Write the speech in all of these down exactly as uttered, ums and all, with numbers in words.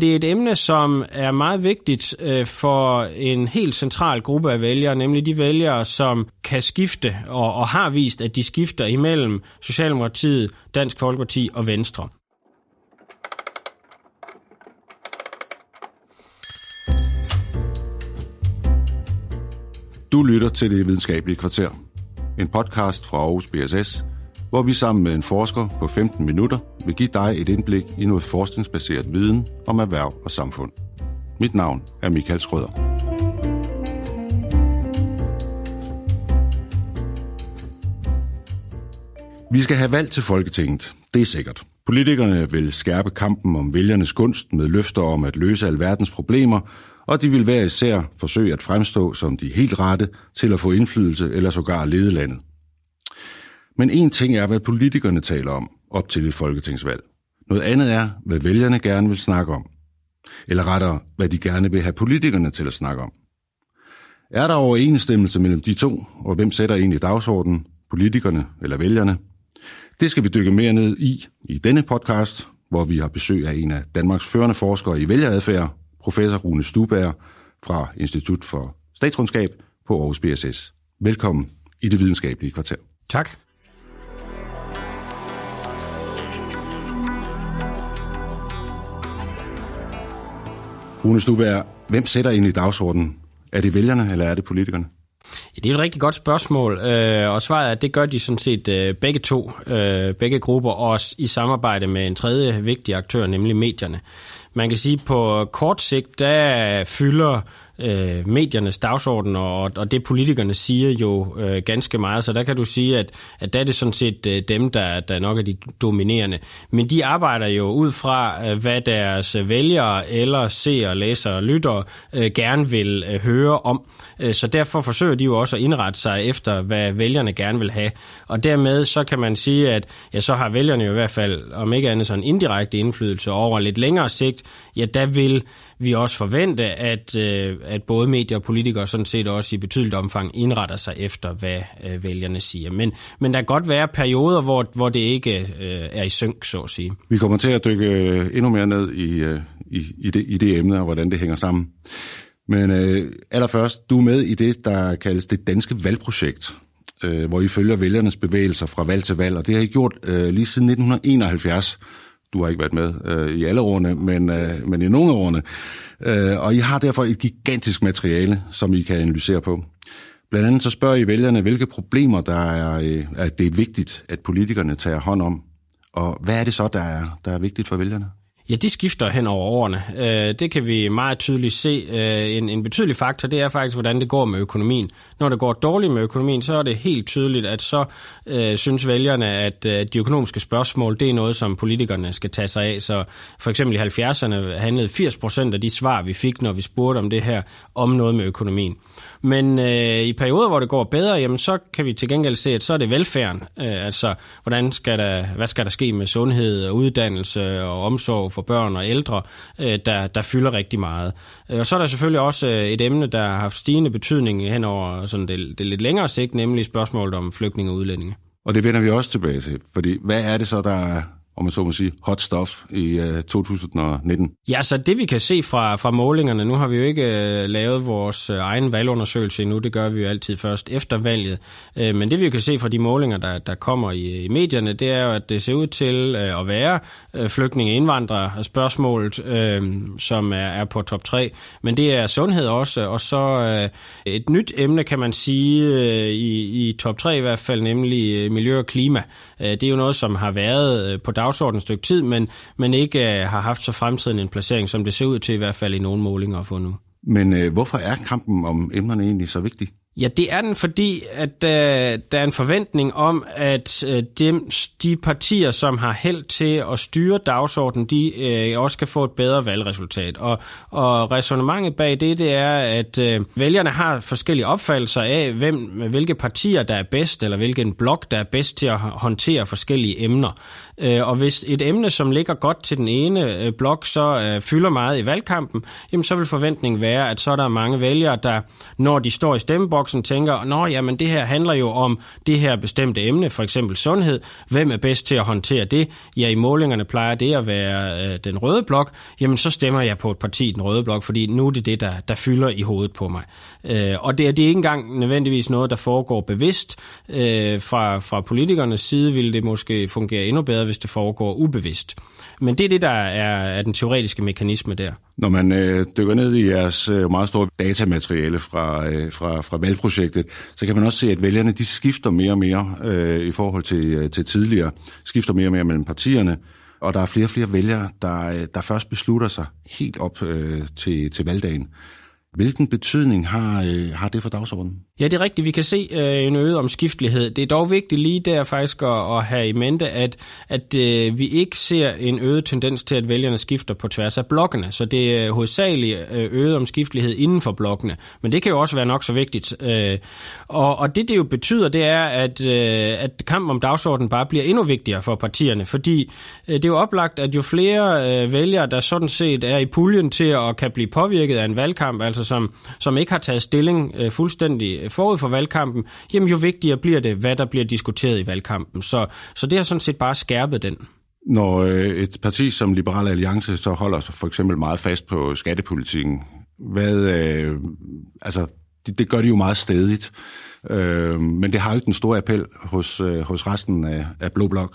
Det er et emne, som er meget vigtigt for en helt central gruppe af vælgere, nemlig de vælgere, som kan skifte og, og har vist, at de skifter imellem Socialdemokratiet, Dansk Folkeparti og Venstre. Du lytter til Det Videnskabelige Kvarter, en podcast fra Aarhus B S S, hvor vi sammen med en forsker på femten minutter vil give dig et indblik i noget forskningsbaseret viden om erhverv og samfund. Mit navn er Mikkel Skrøder. Vi skal have valg til Folketinget, det er sikkert. Politikerne vil skærpe kampen om vælgernes gunst med løfter om at løse alverdens problemer, og de vil hver især forsøge at fremstå som de helt rette til at få indflydelse eller sågar lede landet. Men en ting er, hvad politikerne taler om op til et folketingsvalg. Noget andet er, hvad vælgerne gerne vil snakke om. Eller rettere, hvad de gerne vil have politikerne til at snakke om. Er der overensstemmelse mellem de to, og hvem sætter egentlig dagsordenen, politikerne eller vælgerne? Det skal vi dykke mere ned i i denne podcast, hvor vi har besøg af en af Danmarks førende forskere i vælgeradfærd, professor Rune Stubær fra Institut for Statskundskab på Aarhus B S S. Velkommen i Det Videnskabelige Kvarter. Tak. Rune Stubær, hvem sætter egentlig dagsordenen? Er det vælgerne, eller er det politikerne? Ja, det er et rigtig godt spørgsmål, og svaret er, at det gør de sådan set begge to, begge grupper, også i samarbejde med en tredje vigtig aktør, nemlig medierne. Man kan sige, at på kort sigt, der fylder øh, mediernes dagsorden, og, og det politikerne siger jo øh, ganske meget, så der kan du sige, at, at der er det sådan set øh, dem, der, der nok er de dominerende. Men de arbejder jo ud fra, øh, hvad deres vælgere eller seere, læsere og lyttere øh, gerne vil øh, høre om. Så derfor forsøger de jo også at indrette sig efter, hvad vælgerne gerne vil have. Og dermed så kan man sige, at ja, så har vælgerne jo i hvert fald, om ikke andet, sådan indirekte indflydelse over lidt længere sigt. Ja, der vil vi også forvente, at, at både medier og politikere sådan set også i betydeligt omfang indretter sig efter, hvad vælgerne siger. Men, men der kan godt være perioder, hvor, hvor det ikke er i synk, så at sige. Vi kommer til at dykke endnu mere ned i, i, i, det, i det emne, og hvordan det hænger sammen. Men øh, allerførst, du er med i det, der kaldes det danske valgprojekt, øh, hvor I følger vælgernes bevægelser fra valg til valg, og det har I gjort øh, lige siden nitten enoghalvfjerds. Du har ikke været med øh, i alle årene, men, øh, men i nogle årene. Øh, og I har derfor et gigantisk materiale, som I kan analysere på. Blandt andet så spørger I vælgerne, hvilke problemer der er, øh, at det er vigtigt, at politikerne tager hånd om. Og hvad er det så, der er, der er vigtigt for vælgerne? Ja, de skifter hen over årene. Det kan vi meget tydeligt se. En, en betydelig faktor, det er faktisk, hvordan det går med økonomien. Når det går dårligt med økonomien, så er det helt tydeligt, at så øh, synes vælgerne, at øh, de økonomiske spørgsmål, det er noget, som politikerne skal tage sig af. Så for eksempel i halvfjerdserne handlede firs procent af de svar, vi fik, når vi spurgte om det her, om noget med økonomien. Men øh, i perioder, hvor det går bedre, jamen, så kan vi til gengæld se, at så er det velfærden. Øh, altså, hvordan skal der, hvad skal der ske med sundhed og uddannelse og omsorg for børn og ældre, øh, der, der fylder rigtig meget. Og så er der selvfølgelig også et emne, der har haft stigende betydning hen over sådan det, det lidt længere sigt, nemlig spørgsmålet om flygtninge og udlændinge. Og det vender vi også tilbage til, fordi hvad er det så, der er, om man så må sige, hot stuff i uh, to tusind nitten? Ja, så det vi kan se fra, fra målingerne, nu har vi jo ikke uh, lavet vores uh, egen valgundersøgelse endnu, det gør vi jo altid først efter valget, uh, men det vi kan se fra de målinger, der, der kommer i, i medierne, det er jo, at det ser ud til uh, at være uh, flygtninge, indvandrere, spørgsmålet, uh, som er, er på top tre, men det er sundhed også, og så uh, et nyt emne, kan man sige, uh, i, i top tre i hvert fald, nemlig uh, miljø og klima. Uh, det er jo noget, som har været uh, på dag et stykke tid, men, men ikke øh, har haft så fremtiden en placering, som det ser ud til i hvert fald i nogle målinger at få nu. Men øh, hvorfor er kampen om emnerne egentlig så vigtig? Ja, det er den, fordi at øh, der er en forventning om, at øh, de, de partier, som har held til at styre dagsordenen, de øh, også kan få et bedre valgresultat. Og, og ræsonnementet bag det, det er, at øh, vælgerne har forskellige opfattelser af, hvem, hvilke partier, der er bedst, eller hvilken blok, der er bedst til at håndtere forskellige emner. Øh, og hvis et emne, som ligger godt til den ene øh, blok, så øh, fylder meget i valgkampen, jamen, så vil forventningen være, at så er der mange vælgere, der, når de står i stemmeboksen, voksen tænker, nå jamen det her handler jo om det her bestemte emne, for eksempel sundhed. Hvem er bedst til at håndtere det? Ja, i målingerne plejer det at være øh, den røde blok. Jamen så stemmer jeg på et parti, den røde blok, fordi nu er det det, der, der fylder i hovedet på mig. Øh, og det er, det er ikke engang nødvendigvis noget, der foregår bevidst. Øh, fra, fra politikernes side ville det måske fungere endnu bedre, hvis det foregår ubevidst. Men det er det, der er, er den teoretiske mekanisme der. Når man øh, dykker ned i jeres øh, meget store datamateriale fra, øh, fra, fra valgprojektet, så kan man også se, at vælgerne de skifter mere og mere øh, i forhold til, øh, til tidligere, skifter mere og mere mellem partierne, og der er flere og flere vælgere, der, øh, der først beslutter sig helt op øh, til, til valgdagen. Hvilken betydning har, øh, har det for dagsordenen? Ja, det er rigtigt. Vi kan se øh, en øget omskiftelighed. Det er dog vigtigt lige der faktisk at, at have i mente, at, at øh, vi ikke ser en øget tendens til, at vælgerne skifter på tværs af blokkene. Så det er hovedsageligt øget omskiftelighed inden for blokkene. Men det kan jo også være nok så vigtigt. Øh, og, og det, det jo betyder, det er, at, øh, at kampen om dagsordenen bare bliver endnu vigtigere for partierne. Fordi øh, det er jo oplagt, at jo flere øh, vælgere, der sådan set er i puljen til at kan blive påvirket af en valgkamp, altså Som, som ikke har taget stilling øh, fuldstændig forud for valgkampen, jamen jo vigtigere bliver det, hvad der bliver diskuteret i valgkampen. Så, så det har sådan set bare skærpet den. Når øh, et parti som Liberal Alliance så holder sig for eksempel meget fast på skattepolitikken, hvad, øh, altså, det, det gør de jo meget stædigt, øh, men det har jo ikke den store appel hos, øh, hos resten af, af Blå Blok.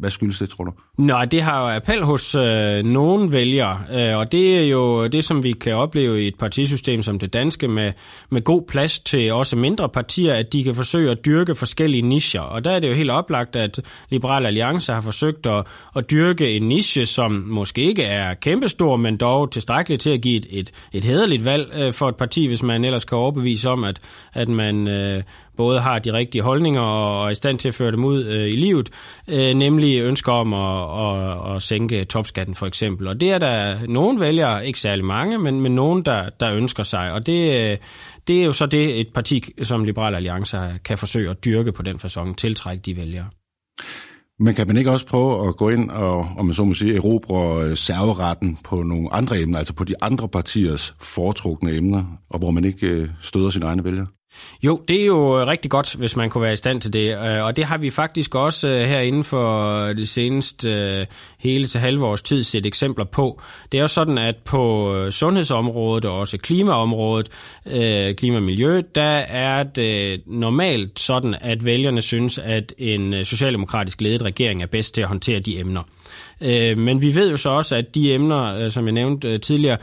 Hvad skyldes det, tror du? Nå, det har jo appel hos øh, nogen vælgere, øh, og det er jo det, som vi kan opleve i et partisystem som det danske, med, med god plads til også mindre partier, at de kan forsøge at dyrke forskellige nischer. Og der er det jo helt oplagt, at Liberal Alliance har forsøgt at, at dyrke en niche, som måske ikke er kæmpestor, men dog tilstrækkeligt til at give et, et, et hæderligt valg øh, for et parti, hvis man ellers kan overbevise om, at, at man... Øh, både har de rigtige holdninger og er i stand til at føre dem ud øh, i livet, øh, nemlig ønsker om at, at, at sænke topskatten for eksempel. Og det er der nogen vælgere, ikke særlig mange, men, men nogen, der, der ønsker sig. Og det, det er jo så det, et parti som Liberal Alliance kan forsøge at dyrke på den facon, tiltrække de vælgere. Men kan man ikke også prøve at gå ind og, om man så må sige, erobre serveretten på nogle andre emner, altså på de andre partiers foretrukne emner, og hvor man ikke støder sine egne vælgere? Jo, det er jo rigtig godt, hvis man kunne være i stand til det, og det har vi faktisk også her inden for det seneste hele til halve års tid set eksempler på. Det er jo sådan, at på sundhedsområdet og også klimaområdet, klima og miljø, der er det normalt sådan, at vælgerne synes, at en socialdemokratisk ledet regering er bedst til at håndtere de emner. Men vi ved jo så også, at de emner, som jeg nævnte tidligere,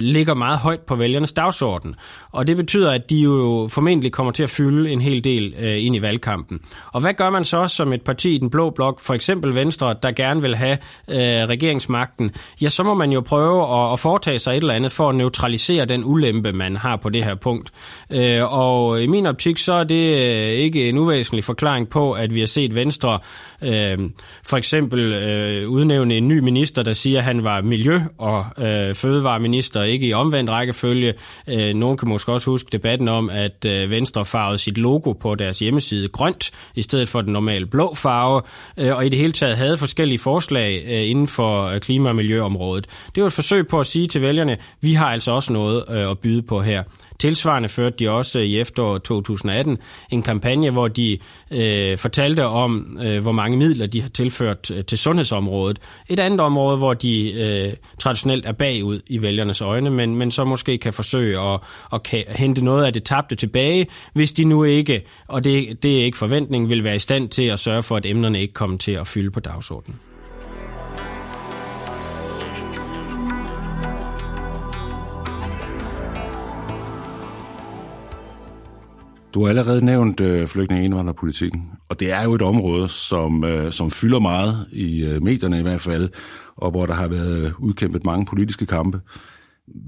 ligger meget højt på vælgernes dagsorden. Og det betyder, at de jo formentlig kommer til at fylde en hel del ind i valgkampen. Og hvad gør man så som et parti i den blå blok, for eksempel Venstre, der gerne vil have regeringsmagten? Ja, så må man jo prøve at foretage sig et eller andet for at neutralisere den ulempe, man har på det her punkt. Og i min optik, så er det ikke en uvæsentlig forklaring på, at vi har set Venstre for eksempel udnævne en ny minister, der siger, at han var miljø- og øh, fødevareminister, ikke i omvendt rækkefølge. Øh, nogen kan måske også huske debatten om, at øh, Venstre farvede sit logo på deres hjemmeside grønt, i stedet for den normale blå farve, øh, og i det hele taget havde forskellige forslag øh, inden for øh, klima- og miljøområdet. Det var et forsøg på at sige til vælgerne, vi har altså også noget øh, at byde på her. Tilsvarende førte de også i efteråret to tusind atten en kampagne, hvor de øh, fortalte om, øh, hvor mange midler de har tilført til sundhedsområdet. Et andet område, hvor de øh, traditionelt er bagud i vælgernes øjne, men, men så måske kan forsøge at, at hente noget af det tabte tilbage, hvis de nu ikke, og det, det er ikke forventningen, vil være i stand til at sørge for, at emnerne ikke kommer til at fylde på dagsordenen. Du har allerede nævnt øh, flygtninge- og indvandrerpolitikken, og det er jo et område, som, øh, som fylder meget i øh, medierne i hvert fald, og hvor der har været udkæmpet mange politiske kampe.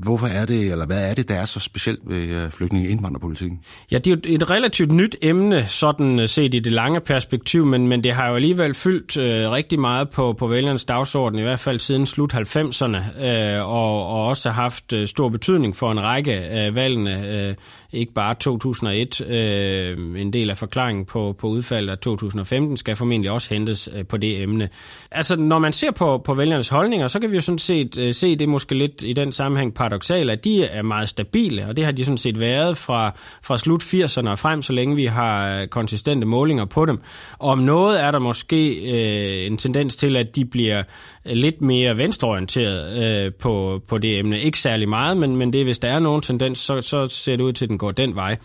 Hvorfor er det, eller hvad er det, der er så specielt ved flygtninge- og indvandrerpolitikken? Ja, det er jo et relativt nyt emne, sådan set i det lange perspektiv, men, men det har jo alligevel fyldt øh, rigtig meget på, på vælgernes dagsorden, i hvert fald siden slut halvfemserne, øh, og, og også har haft øh, stor betydning for en række af øh, valgene, øh, ikke bare to tusind og et. Øh, en del af forklaringen på, på udfaldet af to tusind og femten skal formentlig også hentes øh, på det emne. Altså, når man ser på, på vælgernes holdninger, så kan vi jo sådan set øh, se det måske lidt i den sammenhæng, sammenhæng paradoxalt, at de er meget stabile, og det har de sådan set været fra, fra slut firserne og frem, så længe vi har konsistente målinger på dem. Og om noget er der måske øh, en tendens til, at de bliver lidt mere venstreorienteret øh, på, på det emne. Ikke særlig meget, men, men det, hvis der er nogen tendens, så, så ser det ud til, at den går den vej.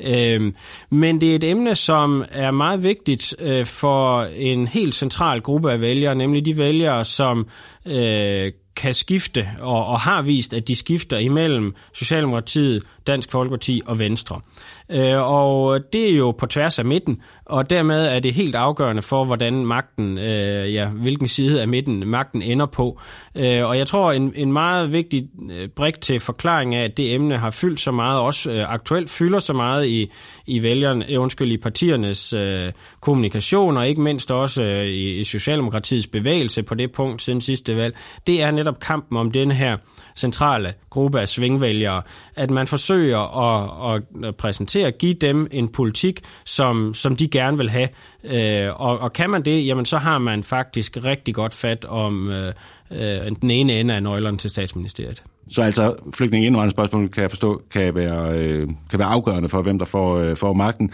Øh, men det er et emne, som er meget vigtigt øh, for en helt central gruppe af vælgere, nemlig de vælgere, som øh, kan skifte og, og har vist, at de skifter imellem Socialdemokratiet, Dansk Folkeparti og Venstre. Øh, og det er jo på tværs af midten, og dermed er det helt afgørende for, hvordan magten, øh, ja, hvilken side af midten magten ender på. Øh, og jeg tror, en, en meget vigtig brik til forklaring af, at det emne har fyldt så meget, også øh, aktuelt fylder så meget i, i, vælgerne, undskyld, i partiernes øh, kommunikation, og ikke mindst også øh, i Socialdemokratiets bevægelse på det punkt siden sidste valg, det er netop kampen om den her centrale gruppe af svingvælgere, at man forsøger at, at præsentere, give dem en politik, som, som de gerne vil have. Øh, og, og kan man det, jamen så har man faktisk rigtig godt fat om øh, øh, den ene ende af nøglerne til statsministeriet. Så altså flygtningeindvandringsspørgsmålet, kan jeg forstå, kan være, øh, kan være afgørende for, hvem der får, øh, får magten.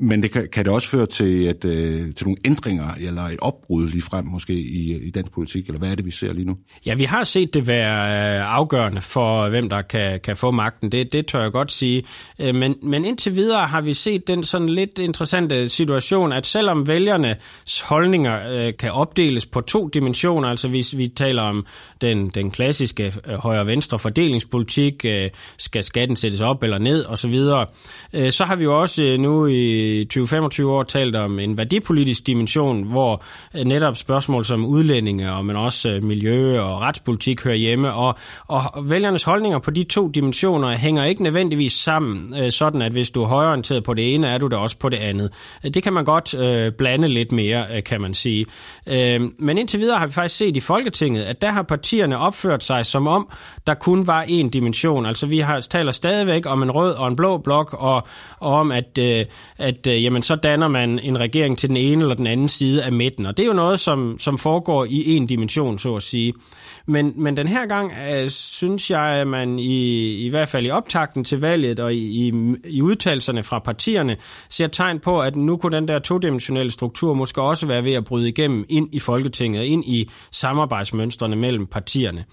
Men det kan, kan det også føre til, at, øh, til nogle ændringer eller et opbrud lige frem måske i, i dansk politik, eller hvad er det, vi ser lige nu? Ja, vi har set det være afgørende for, hvem der kan, kan få magten. Det, det tør jeg godt sige. Men, men indtil videre har vi set den sådan lidt interessante situation, at selvom vælgernes holdninger øh, kan opdeles på to dimensioner, altså hvis vi taler om den, den klassiske øh, højre-venstre fordelingspolitik, øh, skal skatten sættes op eller ned osv., så, øh, så har vi jo også øh, nu i tyve til femogtyve år talt om en værdipolitisk dimension, hvor netop spørgsmål som udlændinge, og men også miljø og retspolitik hører hjemme, og, og vælgernes holdninger på de to dimensioner hænger ikke nødvendigvis sammen, sådan at hvis du er højreorienteret på det ene, er du da også på det andet. Det kan man godt øh, blande lidt mere, kan man sige. Øh, men indtil videre har vi faktisk set i Folketinget, at der har partierne opført sig som om, der kun var én dimension. Altså vi har, taler stadigvæk om en rød og en blå blok, og, og om at, øh, at at øh, jamen, så danner man en regering til den ene eller den anden side af midten. Og det er jo noget, som, som foregår i en dimension, så at sige. Men, men den her gang øh, synes jeg, at man i, i hvert fald i optakten til valget og i, i, i udtalelserne fra partierne ser tegn på, at nu kunne den der todimensionelle struktur måske også være ved at bryde igennem ind i Folketinget, ind i samarbejdsmønstrene mellem partierne.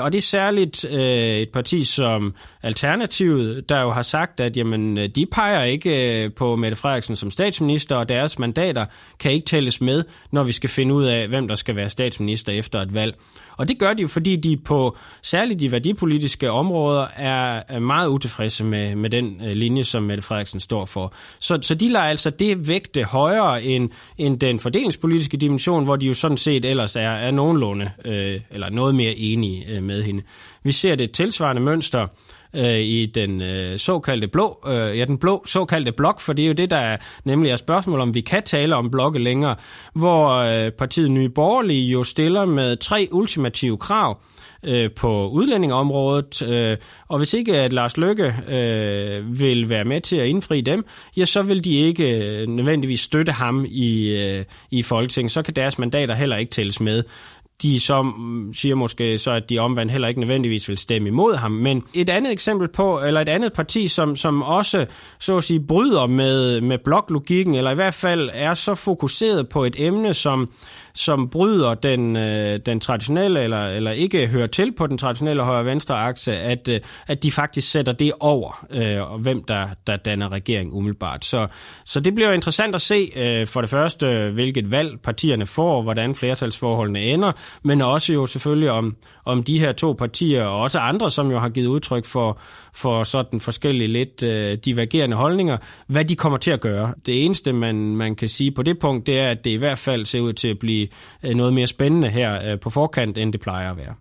Og det er særligt et parti som Alternativet, der jo har sagt, at jamen, de peger ikke på Mette Frederiksen som statsminister, og deres mandater kan ikke tælles med, når vi skal finde ud af, hvem der skal være statsminister efter et valg. Og det gør de jo, fordi de på særligt de værdipolitiske områder er meget utilfredse med, med den linje, som Mette Frederiksen står for. Så, så de lader altså det vægte højere end, end den fordelingspolitiske dimension, hvor de jo sådan set ellers er, er nogenlunde øh, eller noget mere enige øh, med hende. Vi ser det tilsvarende mønster i den øh, såkaldte blå, øh, ja, den blå såkaldte blok, for det er jo det, der er, nemlig er spørgsmål, om vi kan tale om blokke længere, hvor øh, partiet Nye Borgerlige jo stiller med tre ultimative krav øh, på udlændingeområdet, øh, og hvis ikke at Lars Løkke øh, vil være med til at indfri dem, ja, så vil de ikke øh, nødvendigvis støtte ham i, øh, i Folketinget, så kan deres mandater heller ikke tælles med. De som siger måske så, at de omvendt heller ikke nødvendigvis vil stemme imod ham. Men et andet eksempel på, eller et andet parti, som, som også, så at sige, bryder med, med bloklogikken, eller i hvert fald er så fokuseret på et emne, som, som bryder den, øh, den traditionelle, eller, eller ikke hører til på den traditionelle højre-venstre akse, at, øh, at de faktisk sætter det over, øh, og hvem der, der danner regering umiddelbart. Så, så det bliver interessant at se, øh, for det første, hvilket valg partierne får, hvordan flertalsforholdene ender, men også jo selvfølgelig om, om de her to partier, og også andre, som jo har givet udtryk for, for sådan forskellige lidt øh, divergerende holdninger, hvad de kommer til at gøre. Det eneste, man, man kan sige på det punkt, det er, at det i hvert fald ser ud til at blive øh, noget mere spændende her øh, på forkant, end det plejer at være.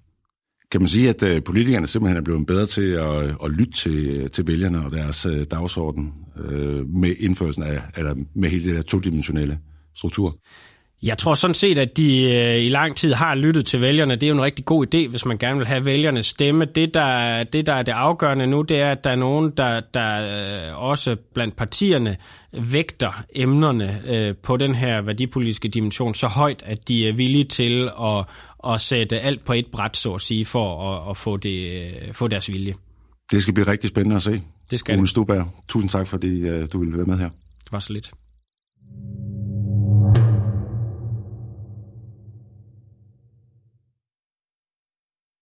Kan man sige, at øh, politikerne simpelthen er blevet bedre til at, at lytte til, til vælgerne og deres øh, dagsorden øh, med indførelsen af, eller med hele det der todimensionelle struktur? Jeg tror sådan set, at de øh, i lang tid har lyttet til vælgerne. Det er jo en rigtig god idé, hvis man gerne vil have vælgernes stemme. Det, der, det, der er det afgørende nu, det er, at der er nogen, der, der øh, også blandt partierne vægter emnerne øh, på den her værdipolitiske dimension så højt, at de er villige til at at sætte alt på et bræt, så at sige, for at, at få, det, få deres vilje. Det skal blive rigtig spændende at se. Det skal Rune Stubær, tusind tak, fordi du ville være med her. Det var så lidt.